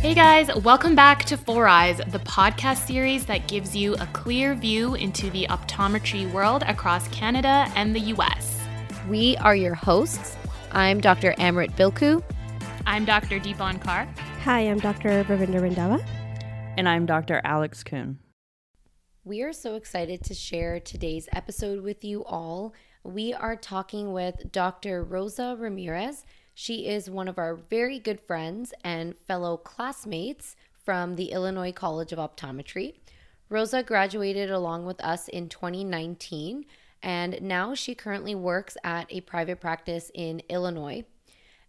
Hey guys, welcome back to Four Eyes, the podcast series that gives you a clear view into the optometry world across Canada and the US. We are your hosts. I'm Dr. Amrit Bilku. I'm Dr. Deepon Kar. Hi, I'm Dr. Bravinda Vandava. And I'm Dr. Alex Kuhn. We are so excited to share today's episode with you all. We are talking with Dr. Rosa Ramirez. She is one of our very good friends and fellow classmates from the Illinois College of Optometry. Rosa graduated along with us in 2019, and now she currently works at a private practice in Illinois.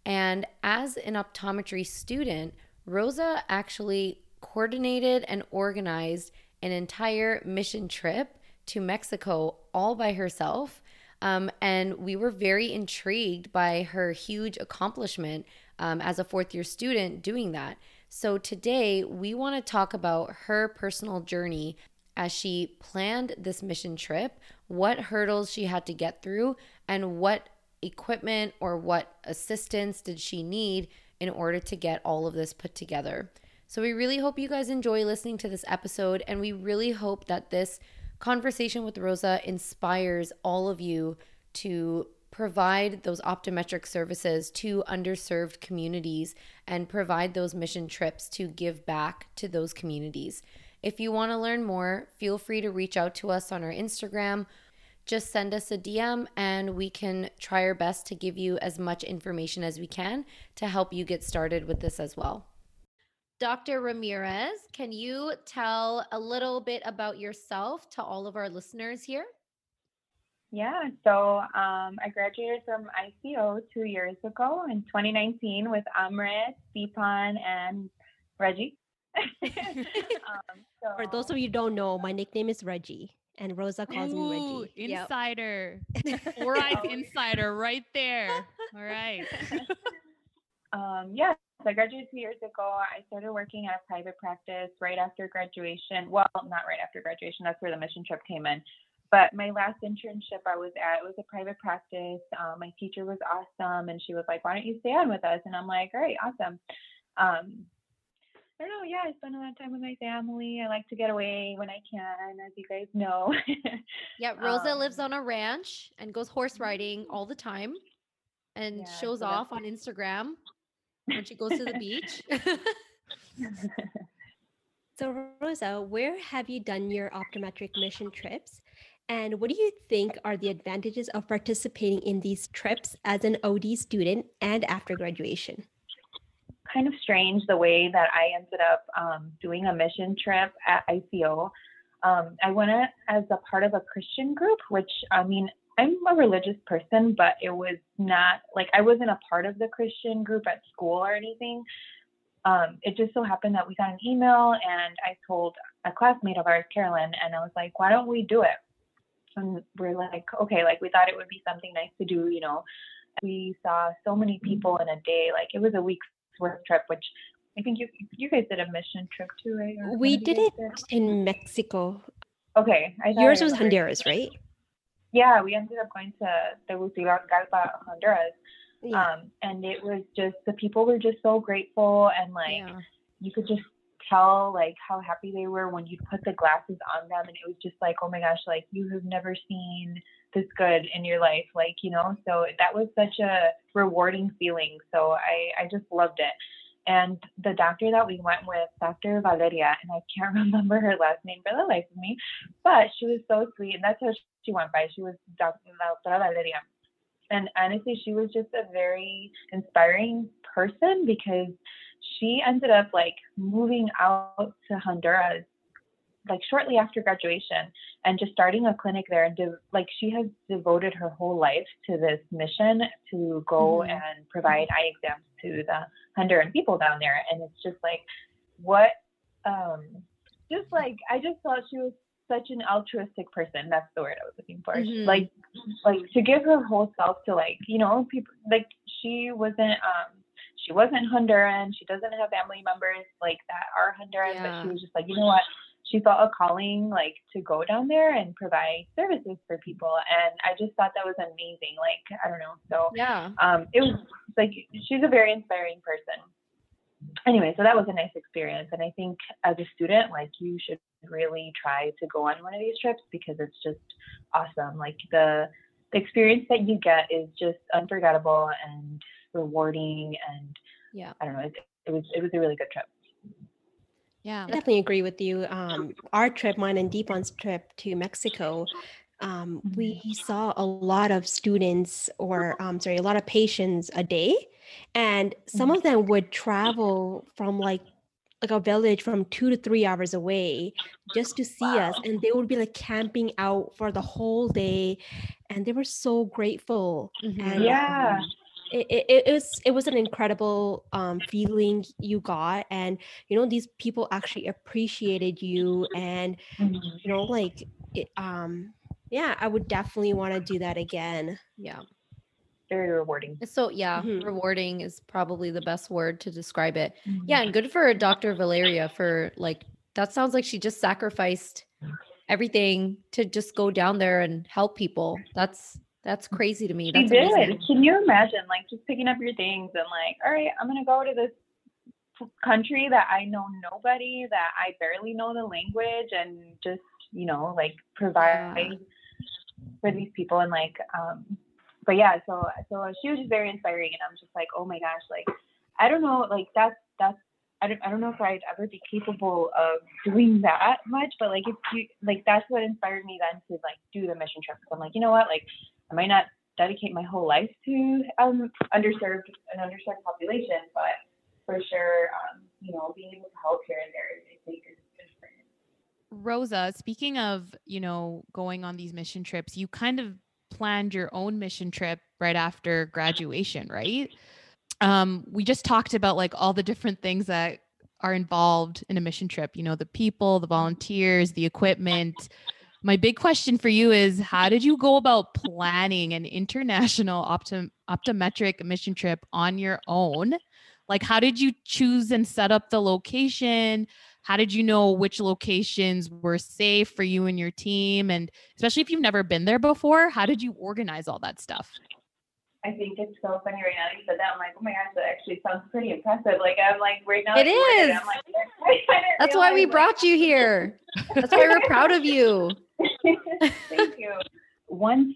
And as an optometry student, Rosa actually coordinated and organized an entire mission trip to Mexico all by herself. And we were very intrigued by her huge accomplishment as a fourth-year student doing that. So today, we want to talk about her personal journey as she planned this mission trip, what hurdles she had to get through, and what equipment or what assistance did she need in order to get all of this put together. So we really hope you guys enjoy listening to this episode, and we really hope that this conversation with Rosa inspires all of you to provide those optometric services to underserved communities and provide those mission trips to give back to those communities. If you want to learn more, feel free to reach out to us on our Instagram. Just send us a DM and we can try our best to give you as much information as we can to help you get started with this as well. Dr. Ramirez, can you tell a little bit about yourself to all of our listeners here? Yeah, so I graduated from ICO 2 years ago in 2019 with Amrit, Deepon, and Reggie. For those of you who don't know, my nickname is Reggie, and Rosa calls me Reggie. Insider. Yep. Four Eyes insider right there. All right. So I graduated 2 years ago. I started working at a private practice right after graduation. Well, not right after graduation. That's where the mission trip came in. But my last internship I was at was a private practice. My teacher was awesome, and she was like, "Why don't you stay on with us?" And I'm like, "All right, awesome." I don't know. Yeah, I spend a lot of time with my family. I like to get away when I can, as you guys know. Yeah, Rosa lives on a ranch and goes horse riding all the time, and shows off on Instagram when she goes to the beach. So Rosa, where have you done your optometric mission trips? And what do you think are the advantages of participating in these trips as an OD student and after graduation? Kind of strange the way that I ended up doing a mission trip at ICO. I went as a part of a Christian group, which, I mean, I'm a religious person, but it was not like I wasn't a part of the Christian group at school or anything. It just so happened that we got an email and I told a classmate of ours, Carolyn, and I was like, why don't we do it? And we're like, okay, like we thought it would be something nice to do, you know. We saw so many people in a day, like it was a week's worth trip, which I think you guys did a mission trip too, right? Or we did it in Mexico. Okay. Yours was Honduras, right? Yeah, we ended up going to Tegucigalpa, Honduras, and it was just, the people were just so grateful, and like, you could just tell like how happy they were when you put the glasses on them, and it was just like, oh my gosh, like you have never seen this good in your life, like, you know, so that was such a rewarding feeling, so I just loved it. And the doctor that we went with, Dr. Valeria, and I can't remember her last name for the life of me, but she was so sweet. And that's how she went by. She was Dr. Valeria. And honestly, she was just a very inspiring person because she ended up like moving out to Honduras like shortly after graduation and just starting a clinic there. And like she has devoted her whole life to this mission to go and provide eye exams to the Honduran people down there. And it's just like, what, just like, I just thought she was such an altruistic person. That's the word I was looking for. Mm-hmm. Like to give her whole self to like, you know, people, like she wasn't Honduran. She doesn't have family members like that are Honduran, but she was just like, you know what? she felt a calling, like, to go down there and provide services for people. And I just thought that was amazing. Like, I don't know. So yeah, it was like, she's a very inspiring person. Anyway, so that was a nice experience. And I think as a student, like, you should really try to go on one of these trips because it's just awesome. Like, the experience that you get is just unforgettable and rewarding. And yeah, I don't know. It was a really good trip. Yeah, I definitely agree with you. Our trip, mine and Deepon's trip to Mexico, we saw a lot of students a lot of patients a day. And some of them would travel from like a village from 2 to 3 hours away just to see us. And they would be like camping out for the whole day. And they were so grateful. Mm-hmm. And, yeah. It was an incredible feeling you got, and you know these people actually appreciated you, and you know I would definitely want to do that again. Yeah, very rewarding. So yeah, rewarding is probably the best word to describe it. Mm-hmm. Yeah, and good for Dr. Valeria for that sounds like she just sacrificed everything to just go down there and help people. That's crazy to me. That's she did. Amazing. Can you imagine just picking up your things and all right, I'm going to go to this country that I know nobody, that I barely know the language, and just, provide for these people. And but yeah, so she was just very inspiring. And I'm just like, oh my gosh, I don't know, that's, I don't know if I'd ever be capable of doing that much, but that's what inspired me then to do the mission trip. So I'm you know what, I might not dedicate my whole life to an underserved population, but for sure, being able to help here and there, I think is different. Rosa, speaking of, going on these mission trips, you kind of planned your own mission trip right after graduation, right? We just talked about all the different things that are involved in a mission trip, the people, the volunteers, the equipment. My big question for you is, how did you go about planning an international optometric mission trip on your own? How did you choose and set up the location? How did you know which locations were safe for you and your team? And especially if you've never been there before, how did you organize all that stuff? I think it's so funny right now. You said that. I'm like, oh my gosh, that actually sounds pretty impressive. I'm right now. It is. I'm that's why we brought you here. That's why we're proud of you. Thank you. Once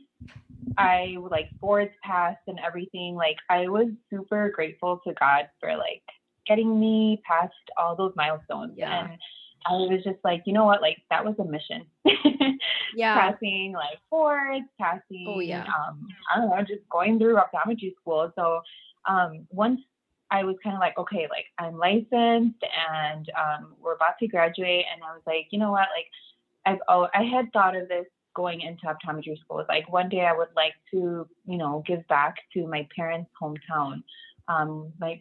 I boards passed and everything, I was super grateful to God for getting me past all those milestones. Yeah. And I was just you know what, that was a mission. Yeah. Passing boards, passing, oh, yeah. I don't know, just going through optometry school. So once I was kind of okay, I'm licensed and we're about to graduate. And I was you know what, I had thought of this going into optometry school. It's one day I would like to, give back to my parents' hometown.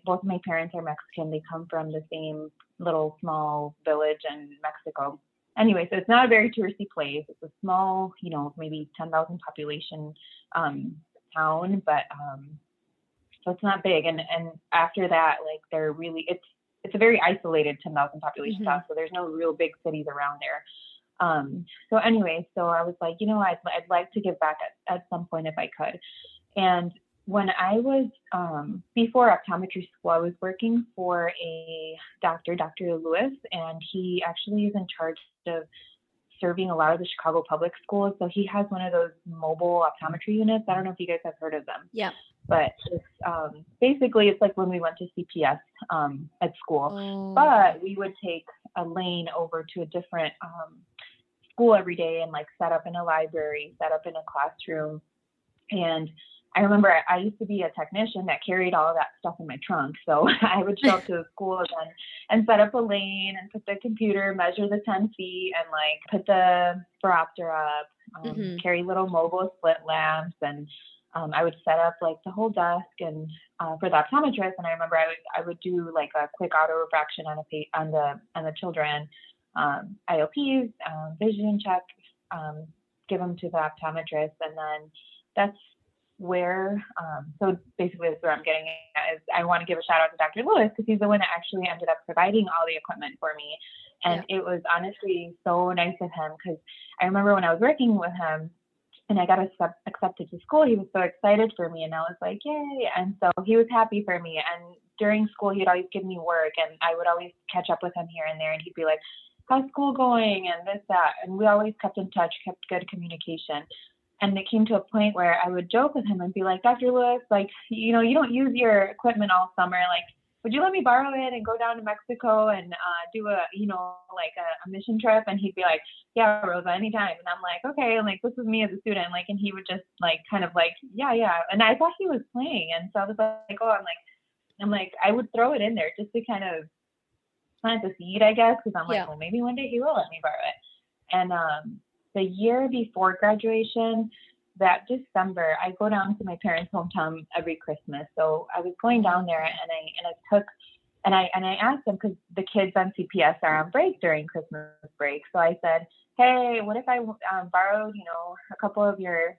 Both my parents are Mexican. They come from the same little small village in Mexico. Anyway, so it's not a very touristy place. It's a small, maybe 10,000 population town, but so it's not big. And after that, they're really, it's a very isolated 10,000 population town. So there's no real big cities around there. So anyway, so I was I'd like to give back at some point if I could. And when I was, before optometry school, I was working for a doctor, Dr. Lewis, and he actually is in charge of serving a lot of the Chicago public schools. So he has one of those mobile optometry units. I don't know if you guys have heard of them. Yeah. But it's, basically it's when we went to CPS at school, but we would take a lane over to a different school every day and set up in a library, set up in a classroom. And I remember I used to be a technician that carried all of that stuff in my trunk. So I would show up to the school and set up a lane and put the computer, measure the 10 feet and put the phoropter up, carry little mobile slit lamps. And I would set up the whole desk and for the optometrist. And I remember I would do a quick auto refraction on the children, IOPs, vision checks, give them to the optometrist. And then that's where so basically that's where I'm getting at is I want to give a shout out to Dr. Lewis because he's the one that actually ended up providing all the equipment for me And it was honestly so nice of him, because I remember when I was working with him and I got accepted to school, he was so excited for me, and I was like, yay. And so he was happy for me. And during school, he'd always give me work, and I would always catch up with him here and there. And he'd be like, how's school going? And this, that. And we always kept in touch, kept good communication. And it came to a point where I would joke with him and be like, Dr. Lewis, like, you know, you don't use your equipment all summer. Like, would you let me borrow it and go down to Mexico and do a, you know, like a mission trip? And he'd be like, yeah, Rosa, anytime. And I'm like, okay. And like, this is me as a student. Like, and he would just like, kind of like, yeah. And I thought he was playing. And so I was like, oh, I'm like, I would throw it in there just to kind of plant the seed, I guess. Cause I'm like, well, maybe one day he will let me borrow it. And, the year before graduation, that December, I go down to my parents' hometown every Christmas. So I was going down there, and I asked them, because the kids on CPS are on break during Christmas break. So I said, hey, what if I borrowed, you know, a couple of your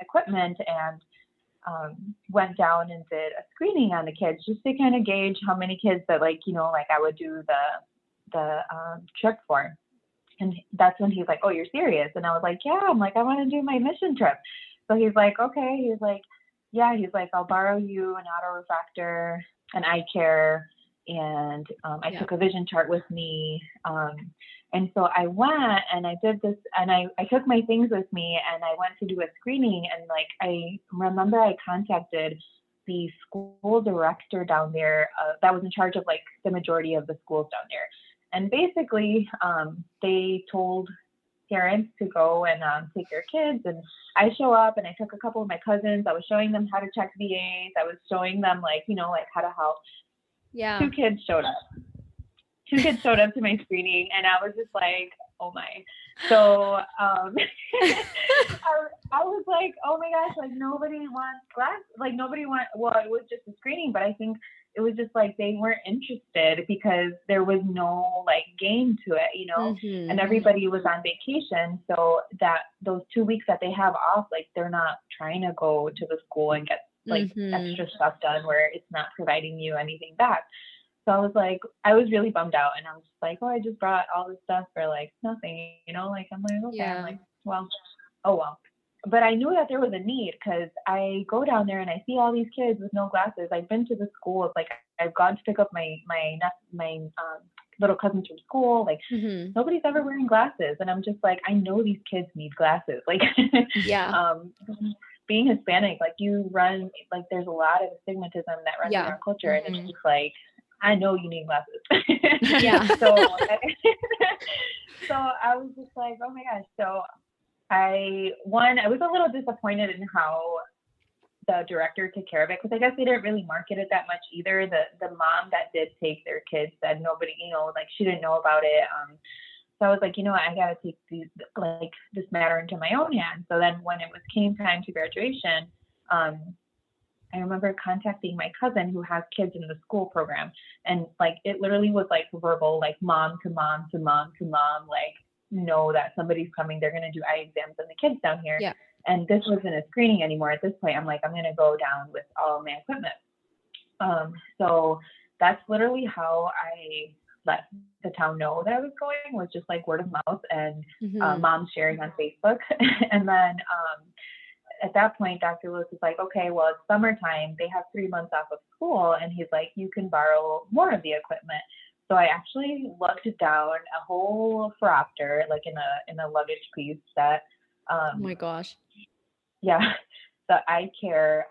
equipment and went down and did a screening on the kids, just to kind of gauge how many kids that, like, you know, like I would do the trip for. And that's when he's like, oh, you're serious? And I was like, yeah. I'm like, I want to do my mission trip. So he's like, okay. He's like, yeah. He's like, I'll borrow you an autorefractor, an eye care. And I took a vision chart with me. And so I went and I did this, and I took my things with me, and I went to do a screening. And like, I remember I contacted the school director down there that was in charge of like the majority of the schools down there. And basically, they told parents to go and take their kids. And I show up, and I took a couple of my cousins. I was showing them how to check VAs. I was showing them, like, you know, like how to help. Yeah. Two kids showed up to my screening, and I was just like, oh my. So I was like, oh my gosh, like nobody wants class. Like nobody wants, well, it was just a screening, but I think it was just like they weren't interested because there was no like game to it, you know, mm-hmm. and everybody was on vacation. So that those 2 weeks that they have off, like they're not trying to go to the school and get like mm-hmm. extra stuff done where it's not providing you anything back. So I was like, I was really bummed out, and I was just like, oh, I just brought all this stuff for like nothing, you know, like I'm like, okay, yeah. I'm like, well, oh well. But I knew that there was a need, because I go down there and I see all these kids with no glasses. I've been to the school. Like I've gone to pick up my little cousins from school. Like mm-hmm. nobody's ever wearing glasses. And I'm just like, I know these kids need glasses. Like, yeah. Being Hispanic, like you run, like there's a lot of stigmatism that runs in our culture. Mm-hmm. And it's just like, I know you need glasses. yeah. So I was just like, oh my gosh. So I was a little disappointed in how the director took care of it, because I guess they didn't really market it that much either. The mom that did take their kids said nobody, you know, like she didn't know about it. So I was like, you know what, I got to take this matter into my own hands. So then when it came time to graduation, I remember contacting my cousin who has kids in the school program, and like it literally was like verbal, like mom to mom to mom to mom, like know that somebody's coming, they're going to do eye exams on the kids down here. Yeah. And this wasn't a screening anymore at this point. I'm like, I'm going to go down with all my equipment. So that's literally how I let the town know that I was going, was just like word of mouth and mm-hmm. Moms sharing on Facebook. And then at that point, Dr. Lewis is like, okay, well, it's summertime. They have 3 months off of school. And he's like, you can borrow more of the equipment. So I actually lugged down a whole phoropter, like in a luggage piece that, oh my gosh. Yeah. The eye care,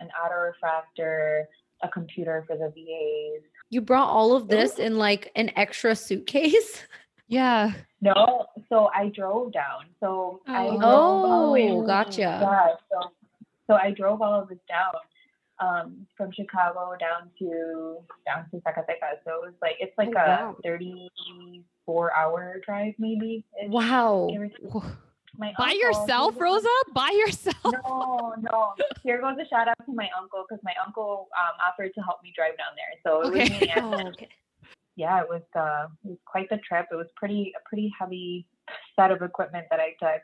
an autorefractor, a computer for the VAs. You brought all of this in like an extra suitcase? Yeah. No. So I drove down. So gotcha. Yeah, so I drove all of this down. From Chicago down to Zacatecas. So it was like, it's like 34-hour drive maybe. Wow. By yourself, Rosa? By yourself? No. Here goes a shout out to my uncle, because my uncle offered to help me drive down there. So it was me. Yeah, it was quite the trip. It was a pretty heavy set of equipment that I took.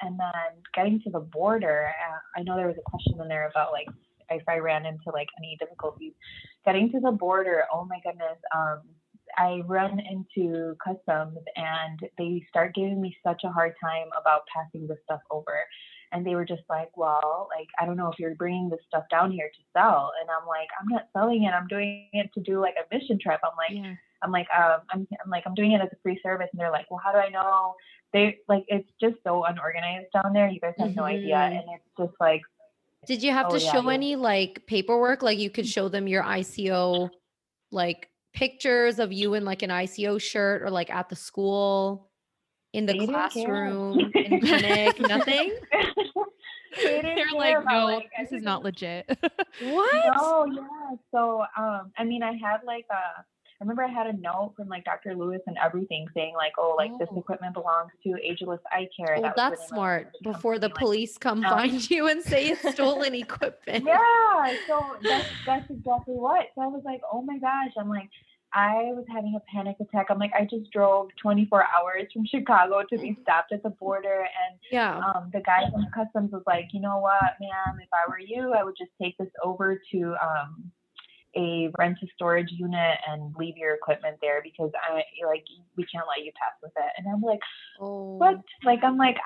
And then getting to the border, I know there was a question in there about like, if I ran into like any difficulties getting to the border, oh my goodness. I run into customs and they start giving me such a hard time about passing the stuff over. And they were just like, well, like, I don't know if you're bringing this stuff down here to sell. And I'm like, I'm not selling it. I'm doing it to do like a mission trip. I'm like, yeah. I'm doing it as a free service. And they're like, well, how do I know? They like, it's just so unorganized down there. You guys have no idea. And it's just like, did you have to show any like paperwork? Like you could show them your ICO, like pictures of you in like an ICO shirt or like at the school, in the classroom, in clinic, nothing? They're like, no, like, this is not legit. What? Oh, no, yeah. So, I mean, I had like a, I remember I had a note from like Dr. Lewis and everything saying like, oh, like this equipment belongs to Ageless Eye Care. Well, that's smart. Before the police come find you and say it's stolen equipment. Yeah. So that's exactly what. So I was like, oh my gosh. I'm like, I was having a panic attack. I'm like, I just drove 24 hours from Chicago to be stopped at the border. And the guy from customs was like, you know what, ma'am, if I were you, I would just take this over to, a rent-to-storage unit and leave your equipment there because I like we can't let you pass with it. And I'm like, what? Like I'm like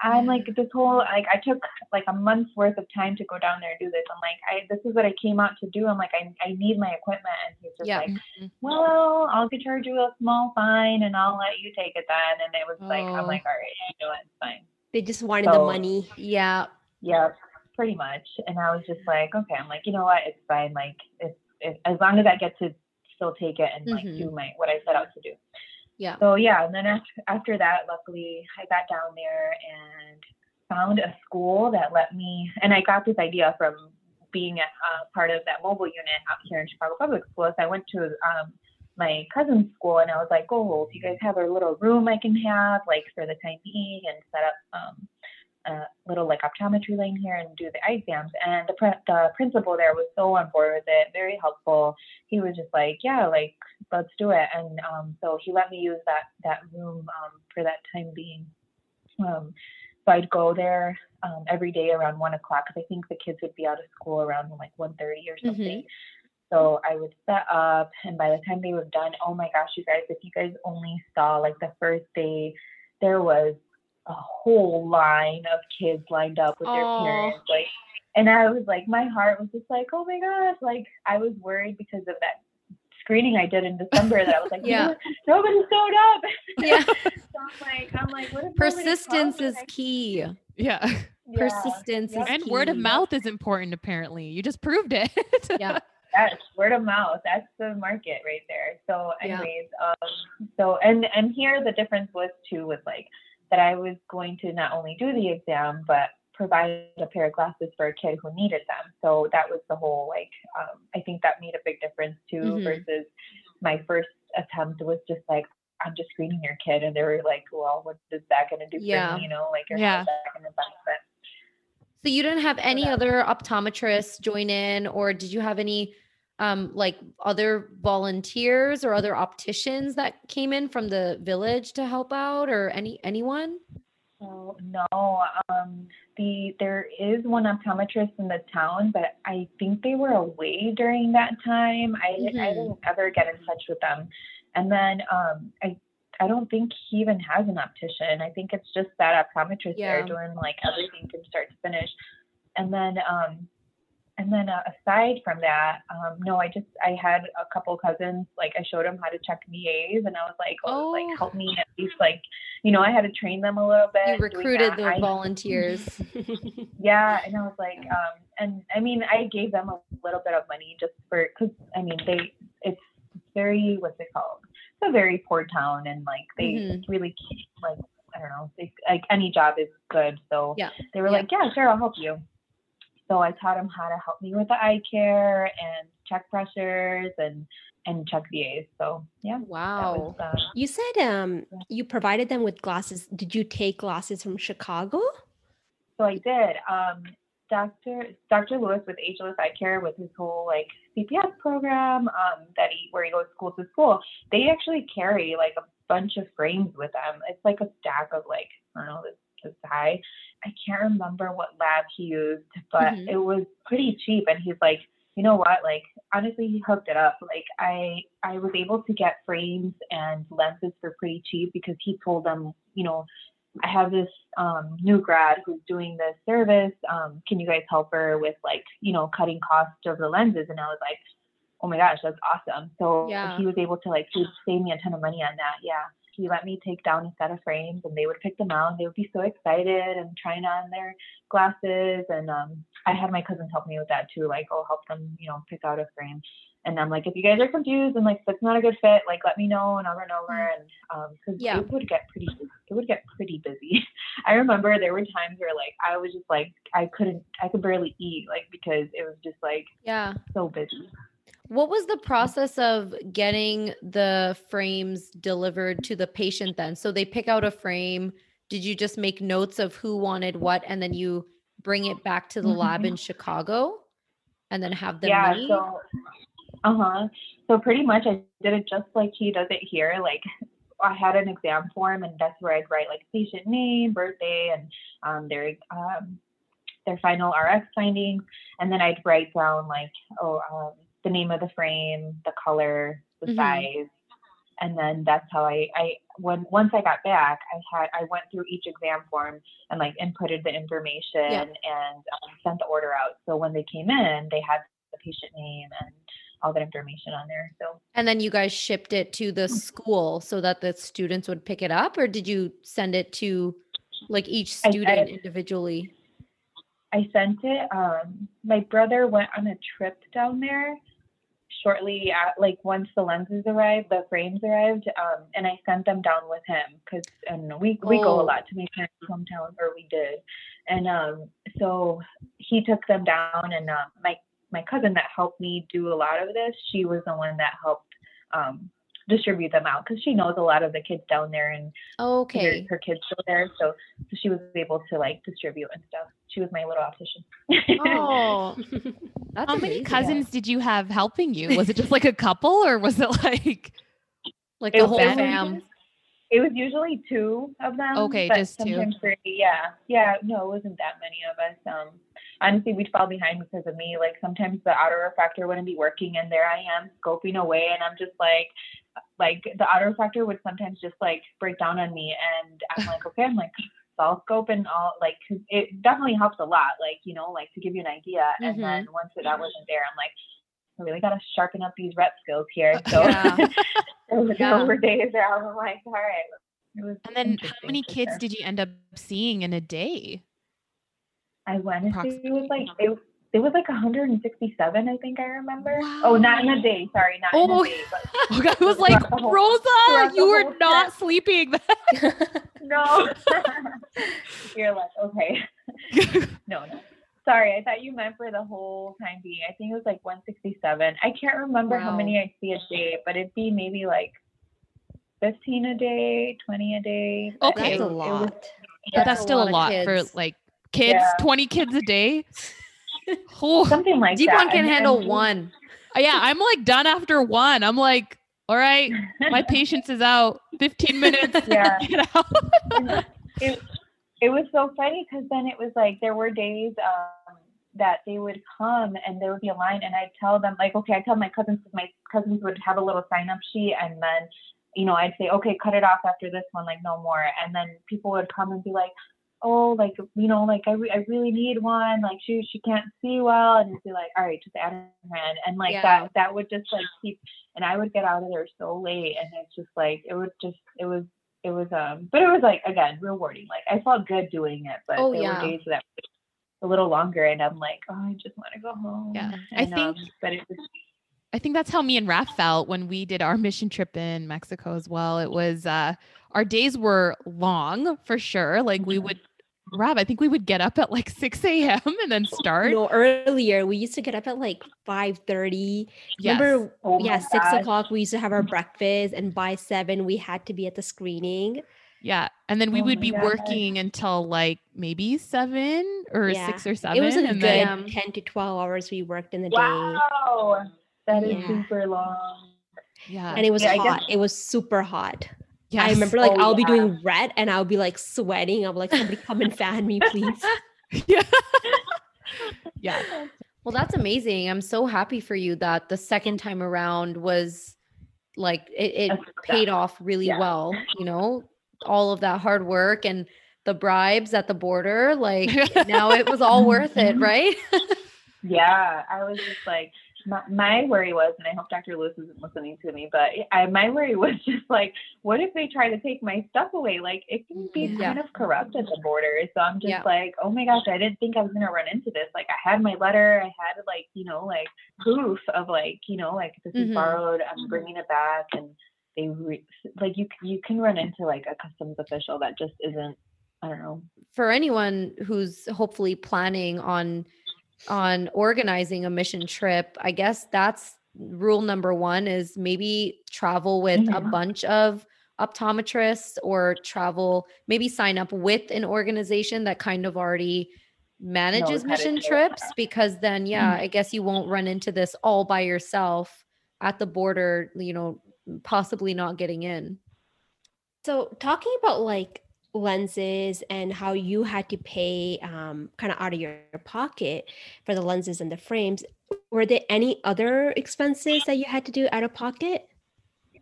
this whole like I took like a month's worth of time to go down there and do this. I'm like this is what I came out to do. I'm like I need my equipment. And he's just like, well, I'll charge you a small fine and I'll let you take it then. And it was like I'm like, all right, you know, it's fine. They just wanted the money. Yeah. Yeah, pretty much. And I was just like, okay. I'm like, you know what? It's fine. Like it's as long as I get to still take it and like do what I set out to do. Yeah. So yeah. And then after that, luckily I got down there and found a school that let me, and I got this idea from being a part of that mobile unit out here in Chicago Public Schools. I went to my cousin's school and I was like, oh, do you guys have a little room I can have like for the time being and set up, a little like optometry lane here and do the eye exams. And the principal there was so on board with it, very helpful. He was just like, yeah, like let's do it. And so he let me use that room for that time being. So I'd go there every day around 1 o'clock because I think the kids would be out of school around like 1:30 or something. So I would set up, and by the time they were done, oh my gosh, you guys! If you guys only saw like the first day, there was a whole line of kids lined up with their parents, like, and I was like, my heart was just like, oh my gosh, like I was worried because of that screening I did in December that I was like, nobody showed up. Yeah. So I'm like, what if persistence is key? Yeah. Persistence is and key. Word of mouth is important. Apparently, you just proved it. Yeah. That's word of mouth. That's the market right there. So, anyways, so and here the difference was too with like. That I was going to not only do the exam, but provide a pair of glasses for a kid who needed them. So that was the whole, like, I think that made a big difference too, versus my first attempt was just like, I'm just screening your kid. And they were like, well, what is that going to do for me? You know, like, how's that going to benefit? So you didn't have any other optometrists join in, or did you have any, like other volunteers or other opticians that came in from the village to help out, or anyone? Oh, no. There is one optometrist in the town, but I think they were away during that time. I didn't ever get in touch with them. And then, I don't think he even has an optician. I think it's just that optometrist there doing like everything from start to finish. And then aside from that, I had a couple cousins, like I showed them how to check VAs and I was like, like help me at least like, you know, I had to train them a little bit. You recruited the volunteers. Yeah. And I was like, and I mean, I gave them a little bit of money just for, cause I mean, it's very, what's it called? It's a very poor town. And like, they really can't, like, I don't know, like any job is good. So they were like, yeah, sure. I'll help you. So I taught them how to help me with the eye care and check pressures and check VAs. So yeah. Wow. That was, you said you provided them with glasses. Did you take glasses from Chicago? So I did. Dr. Lewis with Ageless Eye Care, with his whole like CPS program where he goes school to school, they actually carry like a bunch of frames with them. It's like a stack of like, I don't know, this high. I can't remember what lab he used, but it was pretty cheap. And he's like, you know what, like, honestly, he hooked it up. Like, I was able to get frames and lenses for pretty cheap because he told them, you know, I have this new grad who's doing this service. Can you guys help her with, like, you know, cutting costs of the lenses? And I was like, oh my gosh, that's awesome. So yeah, he was able to, like, save me a ton of money on that. Yeah. He let me take down a set of frames and they would pick them out and they would be so excited and trying on their glasses. And I had my cousins help me with that too. Like, I'll help them, you know, pick out a frame. And I'm like, if you guys are confused and like, that's not a good fit, like, let me know and I'll run over. And cause yeah, it would get pretty busy. I remember there were times where like, I was just like, I could barely eat, like, because it was just like, yeah, so busy. What was the process of getting the frames delivered to the patient then? So they pick out a frame. Did you just make notes of who wanted what, and then you bring it back to the lab in Chicago and then have them meet? So pretty much I did it just like he does it here. Like, I had an exam form, and that's where I'd write like patient name, birthday, and their final RX findings. And then I'd write down like, the name of the frame, the color, the size. And then that's how once I got back, I went through each exam form and like inputted the information and sent the order out. So when they came in, they had the patient name and all that information on there. So, and then you guys shipped it to the school so that the students would pick it up, or did you send it to like each student individually? I sent it. My brother went on a trip down there shortly once the lenses arrived, the frames arrived, and I sent them down with him because, and we go a lot to my parents' hometown, or we did. And so he took them down, and my cousin that helped me do a lot of this, she was the one that helped distribute them out because she knows a lot of the kids down there, and her kids go there, so she was able to like distribute and stuff. She was my little optician. Oh, that's how amazing. Many cousins did you have helping you? Was it just like a couple, or was it like the whole fam? It was usually two of them. Okay, but just sometimes two. Three, yeah. No, it wasn't that many of us. Honestly, we'd fall behind because of me. Like, sometimes the autorefractor wouldn't be working, and there I am scoping away, and I'm just like the autorefractor would sometimes just like break down on me, and I'm like, okay, I'm like, I'll scope and all, like, cause it definitely helps a lot, like, you know, like to give you an idea. And then once that wasn't there, I'm like, I really got to sharpen up these rep skills here. So over days there, I'm like, all right. It was and then how many kids did you end up seeing in a day? I went to, it was like 167, I think I remember. Wow. Oh, not in a day. Sorry, not in a day. But okay, I was like, Rosa, you were not sleeping. No. You're like, okay. No. Sorry, I thought you meant for the whole time being. I think it was like 167. I can't remember how many I see a day, but it'd be maybe like 15 a day, 20 a day. Okay. That's a lot. That's still a lot for like kids, 20 kids a day. Oh, something like Deepon that. Deepon can handle one. Yeah, I'm like done after one. I'm like, all right, my patience is out. 15 minutes. Yeah. Get out. It was so funny because then it was like there were days that they would come and there would be a line, and I'd tell them like, okay, I tell my cousins would have a little sign up sheet, and then, you know, I'd say, okay, cut it off after this one, like no more. And then people would come and be like, oh, like, you know, like I really need one. Like she can't see well. And just be like, all right, just add her in. And like that would just like keep, and I would get out of there so late. And it's just like, but it was like, again, rewarding. Like I felt good doing it, but there were days that were a little longer and I'm like, oh, I just want to go home. Yeah. And, I think that's how me and Raph felt when we did our mission trip in Mexico as well. It was, our days were long for sure. Like I think we would get up at like 6 a.m. and then start. No, earlier. We used to get up at like 5:30. Yes. Remember, 6 o'clock we used to have our breakfast, and by 7 we had to be at the screening. Yeah. And then we would be working until like maybe 7 or 6 or 7. It was a good 10 to 12 hours we worked in the day. Wow. That is super long. Yeah. And it was hot. It was super hot. Yes. I remember I'll be doing red and I'll be like sweating. I'm like, somebody come and fan me, please. Yeah. Well, that's amazing. I'm so happy for you that the second time around was like, it paid off really well, you know, all of that hard work and the bribes at the border, like now it was all worth it, right? Yeah. I was just like, my worry was, and I hope Dr. Lewis isn't listening to me, but my worry was just like, what if they try to take my stuff away? Like it can be kind of corrupt at the border. So I'm just like, oh my gosh, I didn't think I was going to run into this. Like I had my letter, I had like, you know, like proof of like, you know, like this is borrowed, I'm bringing it back. And they like, you can run into like a customs official that just isn't, I don't know. For anyone who's hopefully planning on organizing a mission trip, I guess that's rule number one, is maybe travel with a bunch of optometrists, or maybe sign up with an organization that kind of already manages mission trips, because then, I guess you won't run into this all by yourself at the border, you know, possibly not getting in. So talking about like lenses and how you had to pay kind of out of your pocket for the lenses and the frames, were there any other expenses that you had to do out of pocket?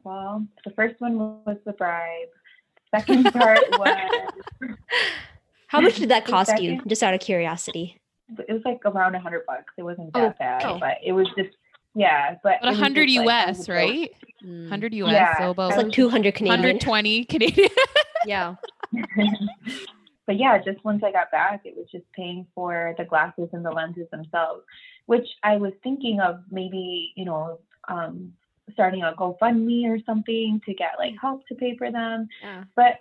Well, the first one was the bribe. Second part was... How much did that cost you? Just out of curiosity. It was like around $100. It wasn't that bad, but it was just, but 100 US, like, right? 100 US. Yeah, so about like 200 Canadian. 120 Canadian. Yeah. But yeah, just once I got back, it was just paying for the glasses and the lenses themselves, which I was thinking of maybe, you know, starting a GoFundMe or something to get like help to pay for them. Yeah. But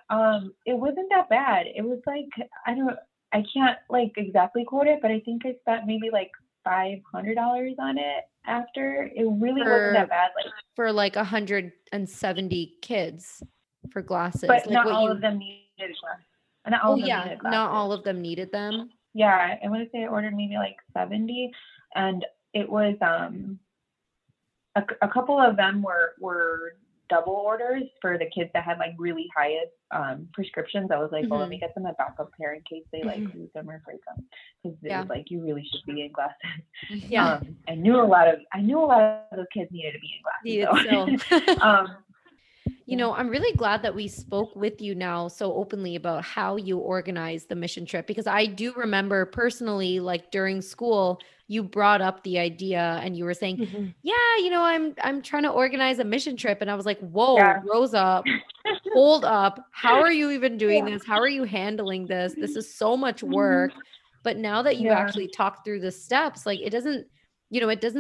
it wasn't that bad. It was like, I can't like exactly quote it, but I think I spent maybe like $500 on it after. It really wasn't that bad. Like for like 170 kids. For glasses, but like of them needed glasses. Not all of them needed them. Yeah, I want to say I ordered maybe like 70, and it was a couple of them were double orders for the kids that had like really high prescriptions. I was like, well, let me get them a backup pair in case they like lose them or break them, because it was like you really should be in glasses. Yeah, I knew a lot of those kids needed to be in glasses. So. You know, I'm really glad that we spoke with you now so openly about how you organize the mission trip, because I do remember personally, like during school, you brought up the idea and you were saying, you know, I'm trying to organize a mission trip. And I was like, whoa, Rosa, hold up. How are you even doing this? How are you handling this? This is so much work. But now that you actually talked through the steps, like it doesn't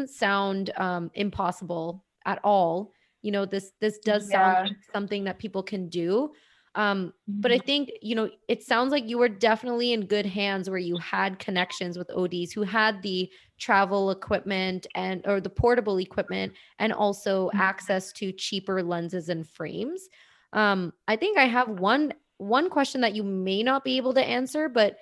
sound impossible at all. You know, this does sound like something that people can do. But I think, you know, it sounds like you were definitely in good hands where you had connections with ODs who had the travel equipment or the portable equipment, and also access to cheaper lenses and frames. I think I have one question that you may not be able to answer, but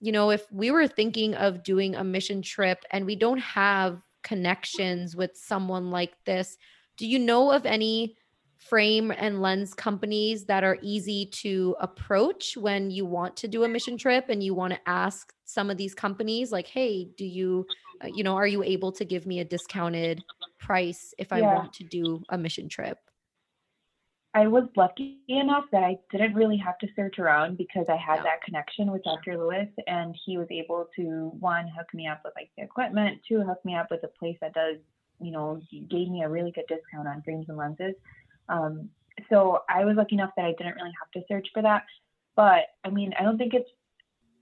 you know, if we were thinking of doing a mission trip and we don't have connections with someone like this, do you know of any frame and lens companies that are easy to approach when you want to do a mission trip and you want to ask some of these companies like, hey, do you, you know, are you able to give me a discounted price if I want to do a mission trip? I was lucky enough that I didn't really have to search around because I had that connection with Dr. Lewis, and he was able to, one, hook me up with like the equipment, two, hook me up with a place that does, you know, he gave me a really good discount on frames and lenses. So I was lucky enough that I didn't really have to search for that. But I mean, I don't think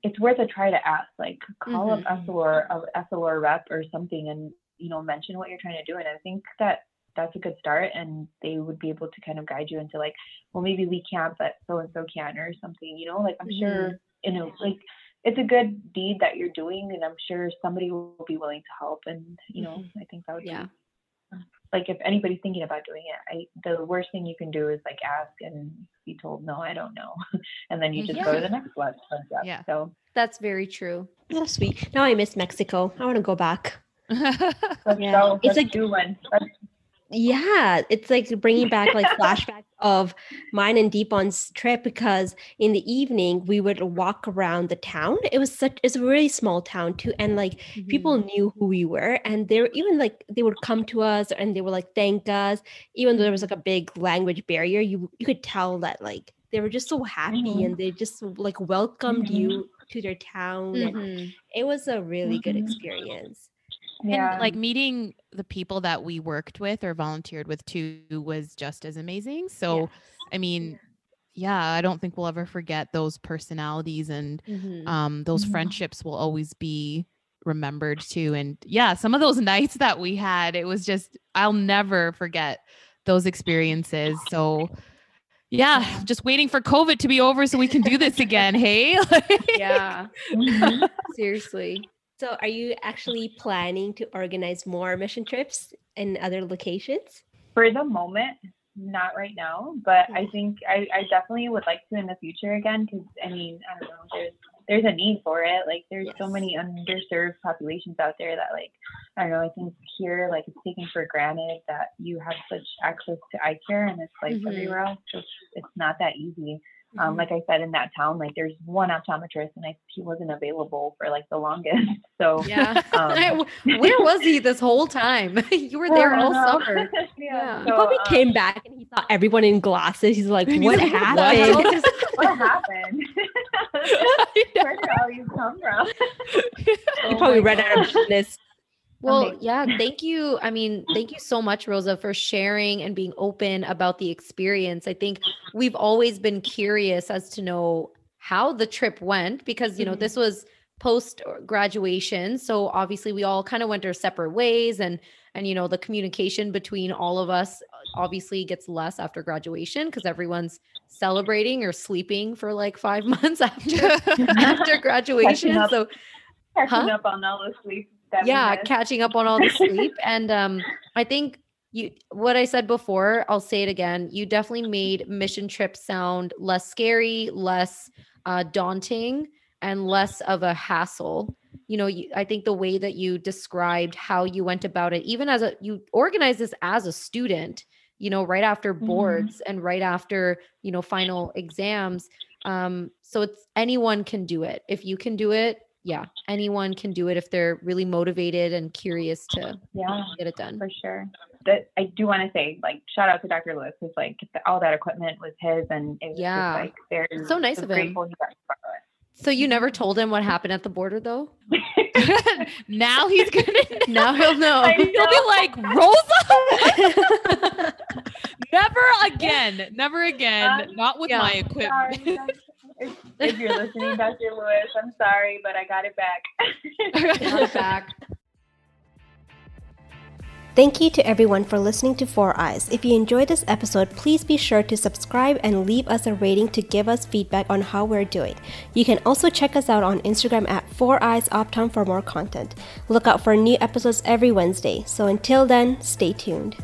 it's worth a try to ask, like call up SOR rep or something, and, you know, mention what you're trying to do. And I think that that's a good start, and they would be able to kind of guide you into like, well, maybe we can't, but so-and-so can, or something, you know, like I'm sure, you know, like it's a good deed that you're doing, and I'm sure somebody will be willing to help. And, you know, I think that would be like, if anybody's thinking about doing it, the worst thing you can do is like ask and be told, no, I don't know. And then you just go to the next one. Yeah. So that's very true. That's sweet. Now I miss Mexico. I want to go back. Let's do one. Yeah, it's like bringing back like flashbacks of mine and Deepon's trip, because in the evening we would walk around the town. It's a really small town too, and like mm-hmm. people knew who we were, and they were even like they would come to us and they would like thank us, even though there was like a big language barrier. You could tell that like they were just so happy mm-hmm. and they just like welcomed mm-hmm. you to their town. Mm-hmm. And it was a really mm-hmm. good experience. Yeah. And like meeting the people that we worked with or volunteered with too was just as amazing. So, yes. I mean, yeah, I don't think we'll ever forget those personalities, and mm-hmm. Those mm-hmm. friendships will always be remembered too. And yeah, some of those nights that we had, it was just, I'll never forget those experiences. So yeah, just waiting for COVID to be over so we can do this again. Hey, yeah, mm-hmm. seriously. So are you actually planning to organize more mission trips in other locations? For the moment, not right now, but I think I definitely would like to in the future again, because I mean, I don't know, there's a need for it. Like there's yes. so many underserved populations out there that like, I don't know, I think here, like it's taken for granted that you have such access to eye care, and it's like mm-hmm. everywhere else, it's not that easy. Like I said, in that town, like there's one optometrist, and he wasn't available for like the longest. So yeah, where was he this whole time? You were there all summer. Yeah. So, he probably came back and he saw everyone in glasses. He's like, what happened? What happened? Where did all you come from? You probably read out of this. Well, yeah, thank you. I mean, thank you so much, Rosa, for sharing and being open about the experience. I think we've always been curious as to know how the trip went, because, you know, this was post graduation. So obviously we all kind of went our separate ways, and, you know, the communication between all of us obviously gets less after graduation, because everyone's celebrating or sleeping for like 5 months after graduation. Catching up on all the sleep. Yeah, catching up on all the sleep. And I think what I said before, I'll say it again, you definitely made mission trips sound less scary, less daunting, and less of a hassle. You know, I think the way that you described how you went about it, even as you organized this as a student, you know, right after boards mm-hmm. and right after, you know, final exams. So anyone can do it. If you can do it, yeah, anyone can do it if they're really motivated and curious to get it done. For sure. That I do want to say, like, shout out to Dr. Lewis, because like all that equipment was his, and it was just like very so nice of him. So you never told him what happened at the border, though? Now he's gonna. Now he'll know. He'll be like, Rosa, never again, not with my equipment. Sorry. If you're listening, Dr. Lewis, I'm sorry, but I got it back. Thank you to everyone for listening to Four Eyes. If you enjoyed this episode, please be sure to subscribe and leave us a rating to give us feedback on how we're doing. You can also check us out on Instagram at @FourEyesOptom for more content. Look out for new episodes every Wednesday. So until then, stay tuned.